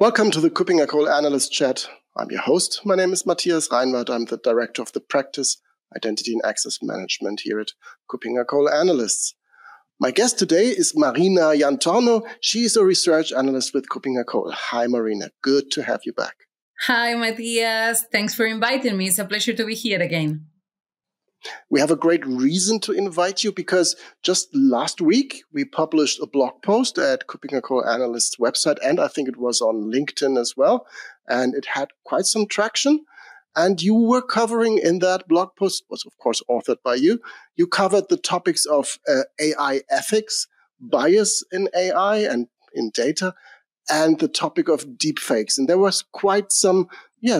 Welcome to the KuppingerCole Analyst Chat. I'm your host. My name is Matthias Reinwald. I'm the Director of the Practice Identity and Access Management here at KuppingerCole Analysts. My guest today is Marina Iantorno. She is a research analyst with KuppingerCole. Hi, Marina. Good to have you back. Hi, Matthias. Thanks for inviting me. It's a pleasure to be here again. We have a great reason to invite you because just last week we published a blog post at KuppingerCole Analyst's website, and I think it was on LinkedIn as well, and it had quite some traction. And you were covering in that blog post, was of course authored by you, you covered the topics of AI ethics, bias in AI and in data, and the topic of deepfakes. And there was quite some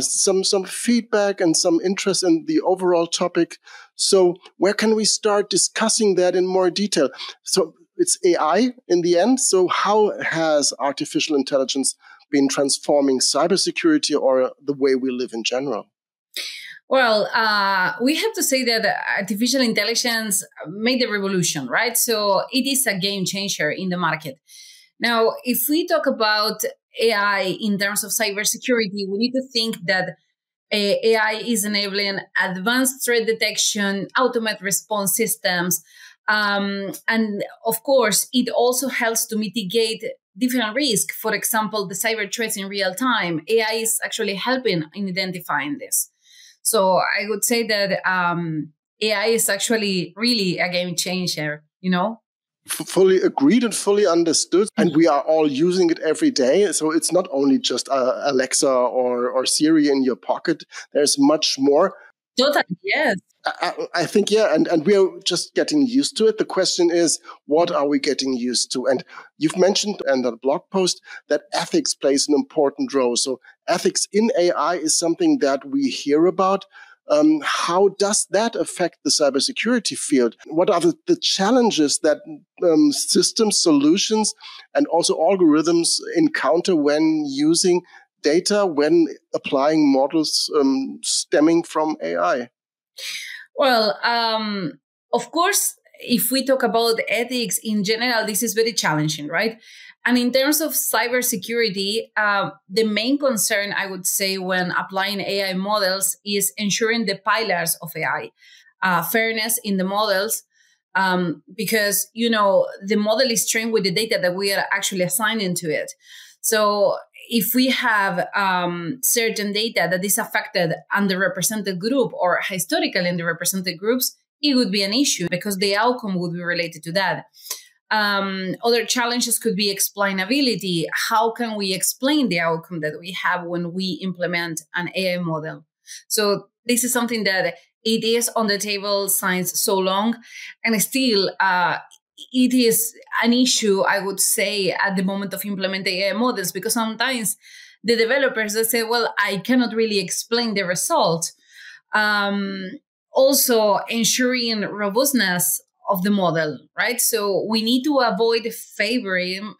some feedback and some interest in the overall topic. So where can we start discussing that in more detail? So it's AI in the end. So how has artificial intelligence been transforming cybersecurity or the way we live in general? Well, we have to say that artificial intelligence made a revolution, right? So it is a game changer in the market. Now, if we talk about AI in terms of cybersecurity, we need to think that AI is enabling advanced threat detection, automated response systems. And of course, it also helps to mitigate different risks. For example, the cyber threats in real time, AI is actually helping in identifying this. So I would say that AI is actually really a game changer, you know? Fully agreed and fully understood. And we are all using it every day. So it's not only just Alexa or Siri in your pocket. There's much more. Totally, yes. I think, yeah. And we are just getting used to it. The question is, what are we getting used to? And you've mentioned in the blog post that ethics plays an important role. So ethics in AI is something that we hear about. How does that affect the cybersecurity field? What are the challenges that systems, solutions, and also algorithms encounter when using data, when applying models stemming from AI? Well, of course, if we talk about ethics in general, this is very challenging, right? And in terms of cybersecurity, the main concern, I would say, when applying AI models is ensuring the pillars of AI, fairness in the models, because, you know, the model is trained with the data that we are actually assigning to it. So if we have certain data that is affected underrepresented group or historically underrepresented groups, it would be an issue because the outcome would be related to that. Other challenges could be explainability. How can we explain the outcome that we have when we implement an AI model? So this is something that it is on the table since so long, and still it is an issue, I would say, at the moment of implementing AI models, because sometimes the developers, they say, well, I cannot really explain the result. Also ensuring robustness of the model, right? So we need to avoid favoring,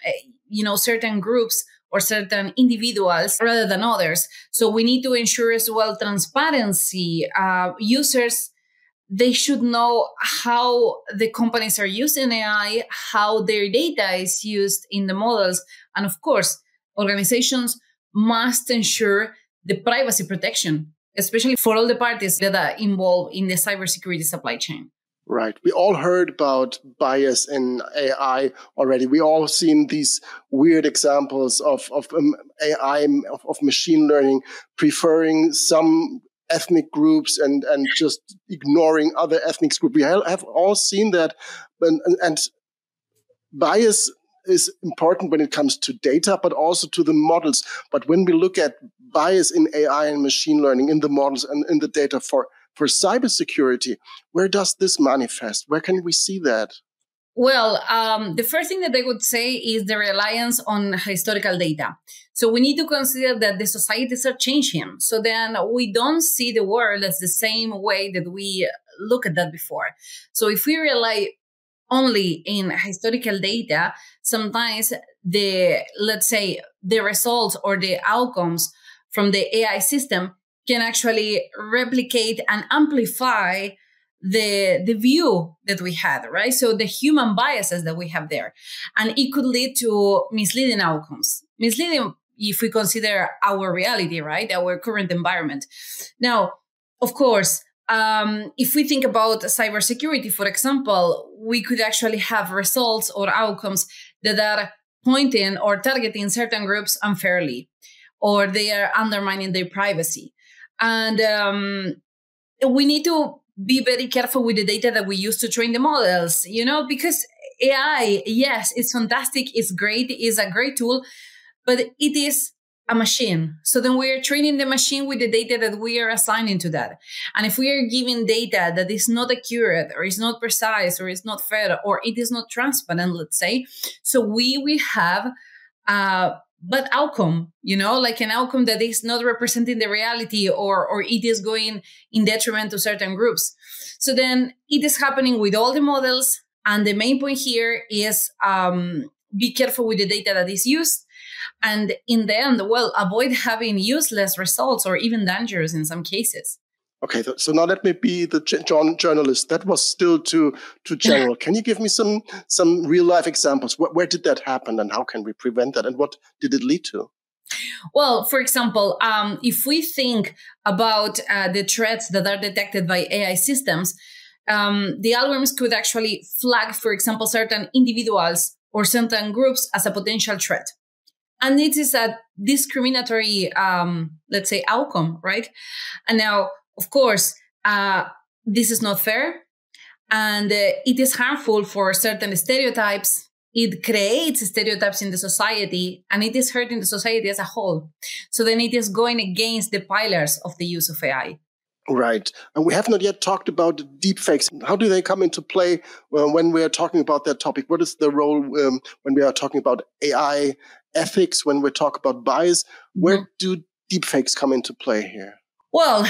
you know, certain groups or certain individuals rather than others. So we need to ensure as well transparency. Users, they should know how the companies are using AI, how their data is used in the models. And of course, organizations must ensure the privacy protection, especially for all the parties that are involved in the cybersecurity supply chain. Right. We all heard about bias in AI already. We all seen these weird examples of AI, of machine learning, preferring some ethnic groups and just ignoring other ethnic groups. We have all seen that. And bias is important when it comes to data, but also to the models. But when we look at bias in AI and machine learning, in the models and in the data for cybersecurity, where does this manifest? Where can we see that? Well, the first thing that I would say is the reliance on historical data. So we need to consider that the societies are changing. So then we don't see the world as the same way that we look at that before. So if we rely only in historical data, sometimes the, let's say, the results or the outcomes from the AI system can actually replicate and amplify the view that we had, right? So the human biases that we have there. And it could lead to misleading outcomes. Misleading, if we consider our reality, right? Our current environment. Now, of course, if we think about cybersecurity, for example, we could actually have results or outcomes that are pointing or targeting certain groups unfairly, or they are undermining their privacy. And we need to be very careful with the data that we use to train the models, you know, because AI, yes, it's fantastic, it's great, it's a great tool, but it is a machine. So then we are training the machine with the data that we are assigning to that. And if we are giving data that is not accurate or is not precise or is not fair or it is not transparent, let's say, so we will have a bad outcome, you know, like an outcome that is not representing the reality, or it is going in detriment to certain groups. So then it is happening with all the models. And the main point here is be careful with the data that is used. And in the end, well, avoid having useless results or even dangerous in some cases. Okay, so now let me be the journalist. That was still too general. Can you give me some real-life examples? Where did that happen and how can we prevent that? And what did it lead to? Well, for example, if we think about the threats that are detected by AI systems, the algorithms could actually flag, for example, certain individuals or certain groups as a potential threat. And it is a discriminatory, let's say, outcome, right? And now, of course, this is not fair, and it is harmful for certain stereotypes. It creates stereotypes in the society, and it is hurting the society as a whole. So then it is going against the pillars of the use of AI. Right. And we have not yet talked about deepfakes. How do they come into play when we are talking about that topic? What is the role when we are talking about AI ethics, when we talk about bias? Where do deepfakes come into play here? Well,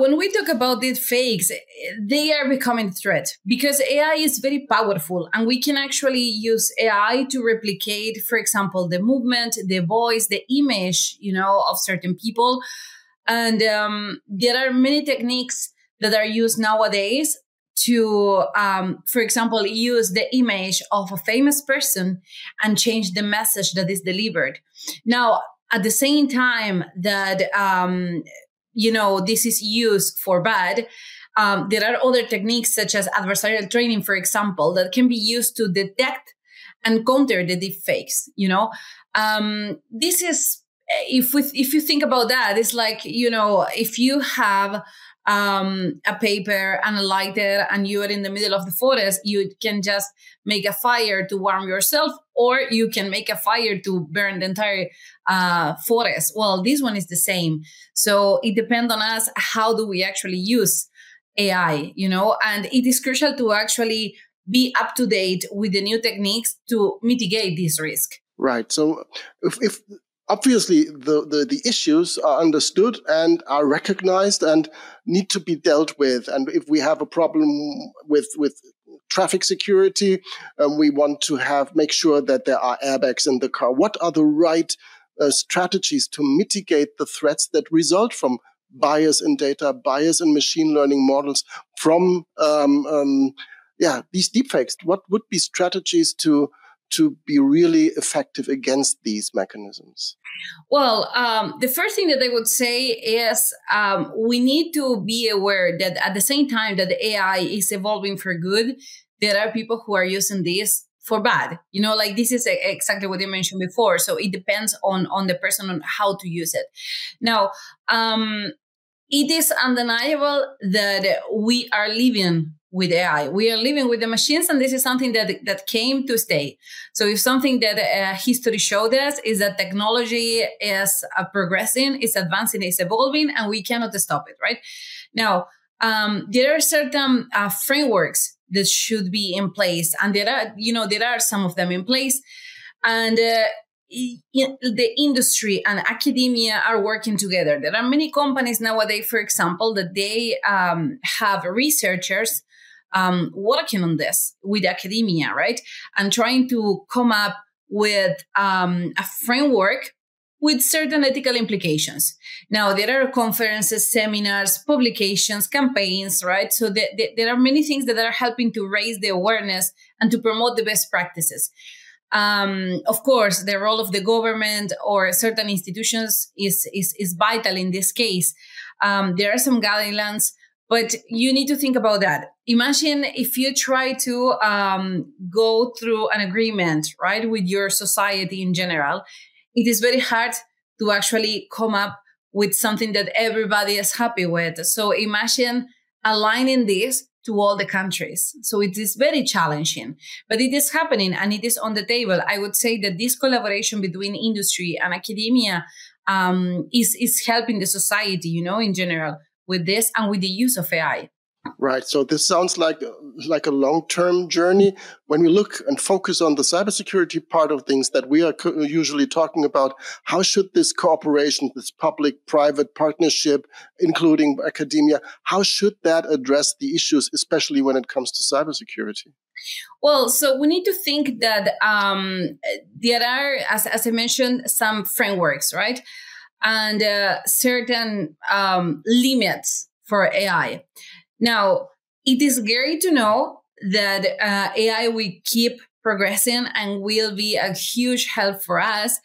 when we talk about deepfakes, they are becoming a threat because AI is very powerful, and we can actually use AI to replicate, for example, the movement, the voice, the image, you know, of certain people. And there are many techniques that are used nowadays to, for example, use the image of a famous person and change the message that is delivered. Now, at the same time that, you know, this is used for bad, there are other techniques such as adversarial training, for example, that can be used to detect and counter the deepfakes, you know. This is... If you think about that, it's like, you know, if you have a paper and a lighter and you are in the middle of the forest, you can just make a fire to warm yourself, or you can make a fire to burn the entire forest. Well, this one is the same. So it depends on us. How do we actually use AI, you know? And it is crucial to actually be up to date with the new techniques to mitigate this risk. Right. So if obviously, the issues are understood and are recognized and need to be dealt with. And if we have a problem with traffic security, we want to make sure that there are airbags in the car. What are the right strategies to mitigate the threats that result from bias in data, bias in machine learning models, from these deepfakes? What would be strategies to be really effective against these mechanisms? Well, the first thing that I would say is we need to be aware that at the same time that AI is evolving for good, there are people who are using this for bad. You know, like this is exactly what you mentioned before. So it depends on the person on how to use it. Now, it is undeniable that we are living with AI. We are living with the machines, and this is something that came to stay. So if something that history showed us is that technology is progressing, is advancing, is evolving, and we cannot stop it, right? Now, there are certain frameworks that should be in place, and there are some of them in place. And the industry and academia are working together. There are many companies nowadays, for example, that they have researchers working on this with academia, right? And trying to come up with a framework with certain ethical implications. Now, there are conferences, seminars, publications, campaigns, right? So there are many things that are helping to raise the awareness and to promote the best practices. Of course, the role of the government or certain institutions is vital in this case. There are some guidelines, but you need to think about that. Imagine if you try to go through an agreement, right, with your society in general. It is very hard to actually come up with something that everybody is happy with. So imagine aligning this to all the countries. So it is very challenging, but it is happening and it is on the table. I would say that this collaboration between industry and academia is helping the society, you know, in general with this and with the use of AI. Right. So this sounds like a long-term journey. When we look and focus on the cybersecurity part of things that we are usually talking about, how should this cooperation, this public-private partnership, including academia, how should that address the issues, especially when it comes to cybersecurity? Well, so we need to think that there are, as I mentioned, some frameworks, right? And certain limits for AI. Now, it is great to know that AI will keep progressing and will be a huge help for us.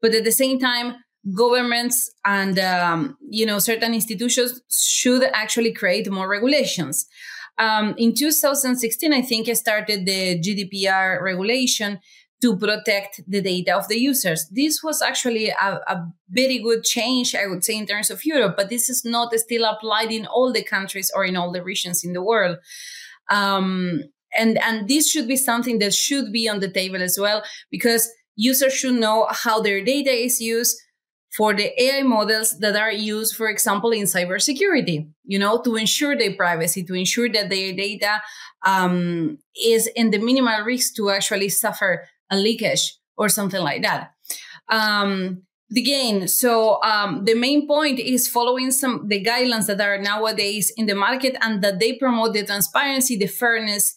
But at the same time, governments and, certain institutions should actually create more regulations. In 2016, I think I started the GDPR regulation to protect the data of the users. This was actually a very good change, I would say, in terms of Europe, but this is not still applied in all the countries or in all the regions in the world. And this should be something that should be on the table as well, because users should know how their data is used for the AI models that are used, for example, in cybersecurity, you know, to ensure their privacy, to ensure that their data is in the minimal risk to actually suffer a leakage or something like that. The main point is following the guidelines that are nowadays in the market and that they promote the transparency, the fairness,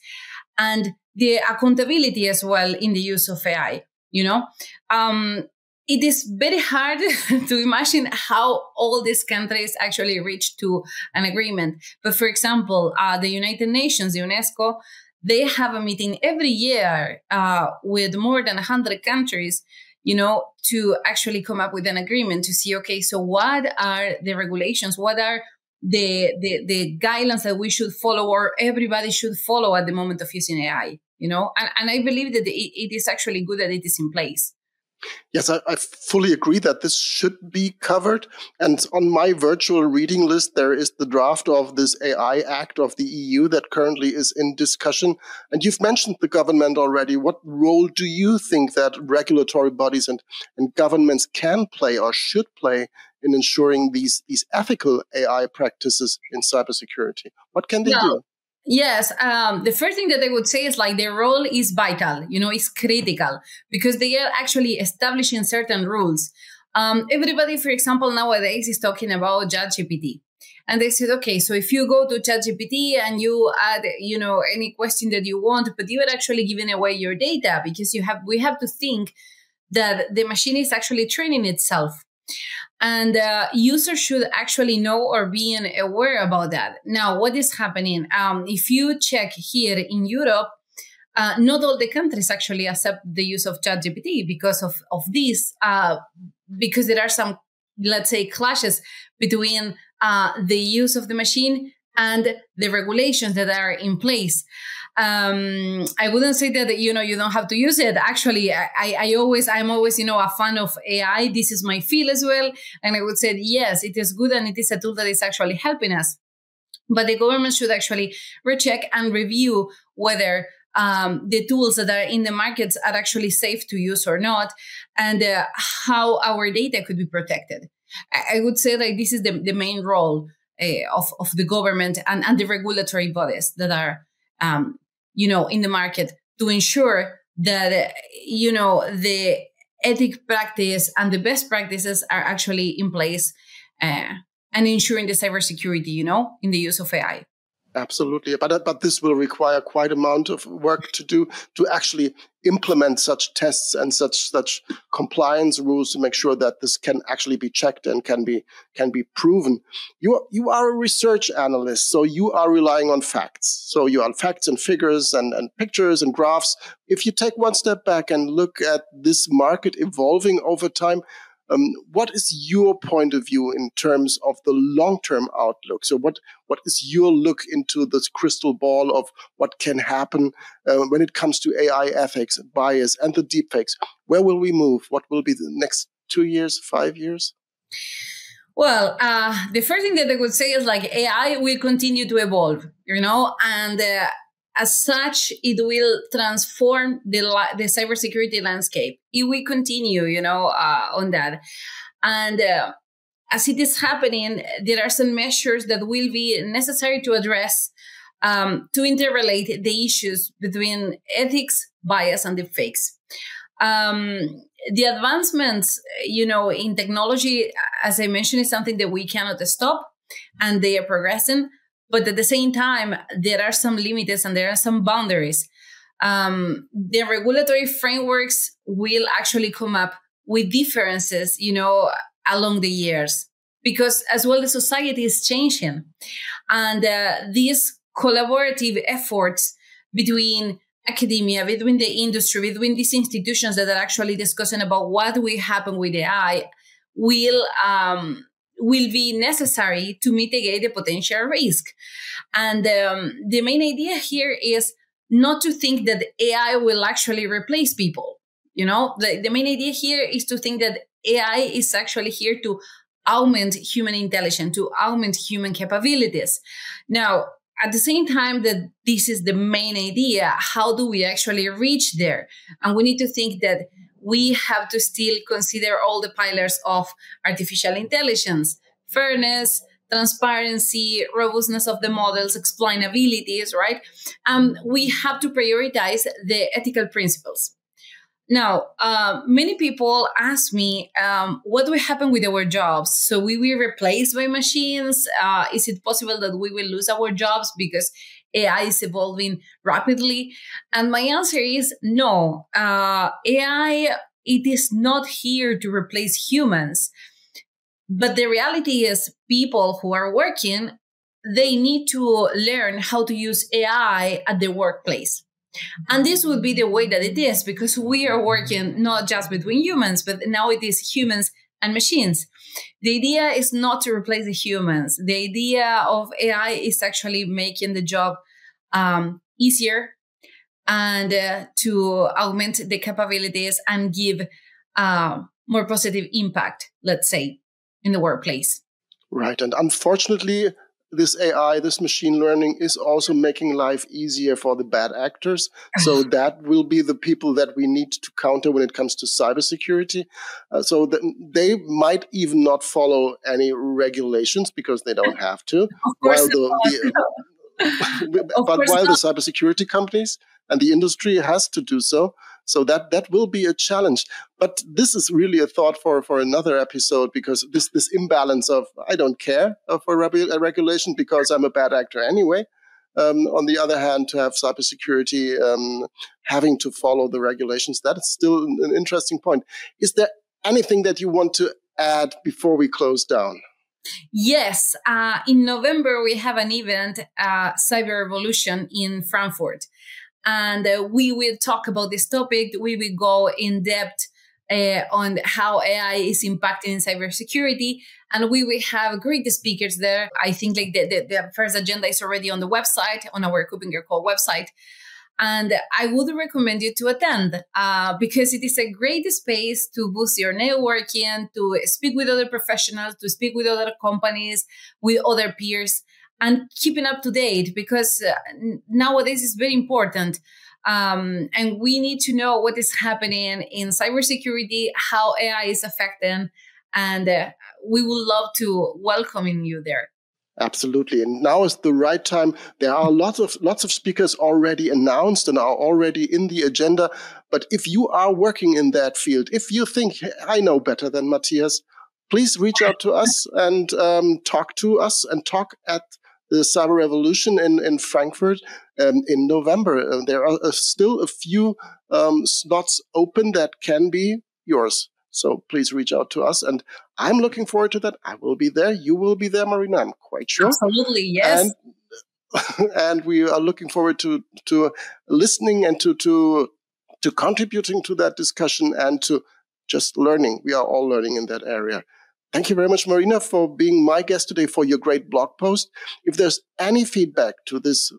and the accountability as well in the use of AI, you know. It is very hard to imagine how all these countries actually reach to an agreement. But for example, the United Nations, UNESCO, they have a meeting every year with more than 100 countries, you know, to actually come up with an agreement to see, okay, so what are the regulations? What are the guidelines that we should follow or everybody should follow at the moment of using AI, you know? And I believe that it is actually good that it is in place. Yes, I fully agree that this should be covered. And on my virtual reading list, there is the draft of this AI Act of the EU that currently is in discussion. And you've mentioned the government already. What role do you think that regulatory bodies and governments can play or should play in ensuring these ethical AI practices in cybersecurity? What can they do? Yes. The first thing that I would say is their role is vital, you know, it's critical because they are actually establishing certain rules. Everybody, for example, nowadays is talking about ChatGPT. And they said, okay, so if you go to ChatGPT and you add, you know, any question that you want, but you are actually giving away your data because we have to think that the machine is actually training itself. And users should actually know or be aware about that. Now, what is happening? If you check here in Europe, not all the countries actually accept the use of ChatGPT because of this, because there are some, let's say, clashes between the use of the machine and the regulations that are in place. I wouldn't say that, you know, you don't have to use it. Actually, I'm always, you know, a fan of AI. This is my field as well. And I would say, yes, it is good. And it is a tool that is actually helping us. But the government should actually recheck and review whether the tools that are in the markets are actually safe to use or not, and how our data could be protected. I would say that this is the main role of the government and the regulatory bodies that are, in the market to ensure that, the ethic practice and the best practices are actually in place and ensuring the cybersecurity, you know, in the use of AI. Absolutely. But this will require quite amount of work to do to actually implement such tests and such compliance rules to make sure that this can actually be checked and can be proven. You are a research analyst, so you are relying on facts. So you are on facts and figures and pictures and graphs. If you take one step back and look at this market evolving over time, what is your point of view in terms of the long-term outlook? So what is your look into this crystal ball of what can happen when it comes to AI ethics, bias, and the deepfakes? Where will we move? What will be the next 2 years, 5 years? Well, the first thing that I would say is like AI will continue to evolve, and as such, it will transform the cybersecurity landscape. It will continue, on that. And as it is happening, there are some measures that will be necessary to address, to interrelate the issues between ethics, bias, and deepfakes. The advancements, in technology, as I mentioned, is something that we cannot stop, and they are progressing. But at the same time, there are some limits and there are some boundaries. The regulatory frameworks will actually come up with differences, along the years, because as well the society is changing. And these collaborative efforts between academia, between the industry, between these institutions that are actually discussing about what will happen with AI will be necessary to mitigate the potential risk. And the main idea here is not to think that AI will actually replace people. The main idea here is to think that AI is actually here to augment human intelligence, to augment human capabilities. Now, at the same time that this is the main idea, how do we actually reach there? And we need to think that we have to still consider all the pillars of artificial intelligence: fairness, transparency, robustness of the models, explainabilities, right? We have to prioritize the ethical principles. Now, many people ask me, what will happen with our jobs? So we will be replaced by machines? Is it possible that we will lose our jobs because AI is evolving rapidly? And my answer is no. AI, it is not here to replace humans. But the reality is people who are working, they need to learn how to use AI at the workplace. And this would be the way that it is, because we are working not just between humans, but now it is humans and machines. The idea is not to replace the humans. The idea of AI is actually making the job easier and to augment the capabilities and give more positive impact, let's say, in the workplace. Right. And unfortunately, this AI, this machine learning is also making life easier for the bad actors. So that will be the people that we need to counter when it comes to cybersecurity. So they might even not follow any regulations because they don't have to. While the cybersecurity companies and the industry has to do so. So that will be a challenge. But this is really a thought for another episode, because this imbalance of I don't care for regulation because I'm a bad actor anyway. On the other hand, to have cybersecurity having to follow the regulations, that is still an interesting point. Is there anything that you want to add before we close down? Yes. In November, we have an event, Cyberevolution in Frankfurt. And we will talk about this topic. We will go in depth on how AI is impacting cybersecurity. And we will have great speakers there. I think like the first agenda is already on the website, on our KuppingerCole website. And I would recommend you to attend because it is a great space to boost your networking, to speak with other professionals, to speak with other companies, with other peers. And keeping up to date, because nowadays it's very important. And we need to know what is happening in cybersecurity, how AI is affecting, and we would love to welcome you there. Absolutely. And now is the right time. There are lots of speakers already announced and are already in the agenda. But if you are working in that field, if you think, I know better than Matthias, please reach out to us and talk at Cyberevolution in Frankfurt in November. There are still a few slots open that can be yours. So please reach out to us. And I'm looking forward to that. I will be there. You will be there, Marina. I'm quite sure. Absolutely, yes. And we are looking forward to listening and to contributing to that discussion and to just learning. We are all learning in that area. Thank you very much, Marina, for being my guest today, for your great blog post. If there's any feedback to this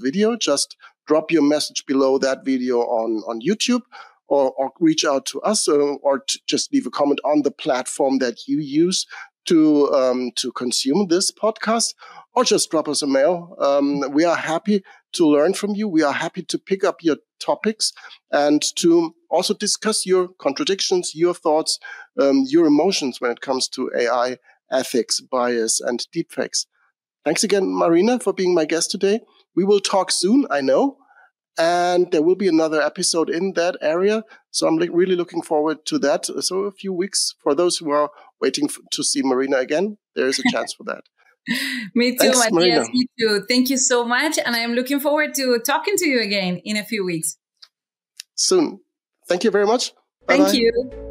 video, just drop your message below that video on YouTube, or reach out to us, or just leave a comment on the platform that you use to consume this podcast, or just drop us a mail. We are happy to learn from you. We are happy to pick up your topics and to also discuss your contradictions, your thoughts, your emotions when it comes to AI, ethics, bias, and deepfakes. Thanks again, Marina, for being my guest today. We will talk soon, I know, and there will be another episode in that area. So I'm really looking forward to that. So a few weeks for those who are waiting to see Marina again, there is a chance for that. Me too, Thanks, Matthias. Me too. Thank you so much. And I'm looking forward to talking to you again in a few weeks. Soon. Thank you very much. Bye-bye. Thank you.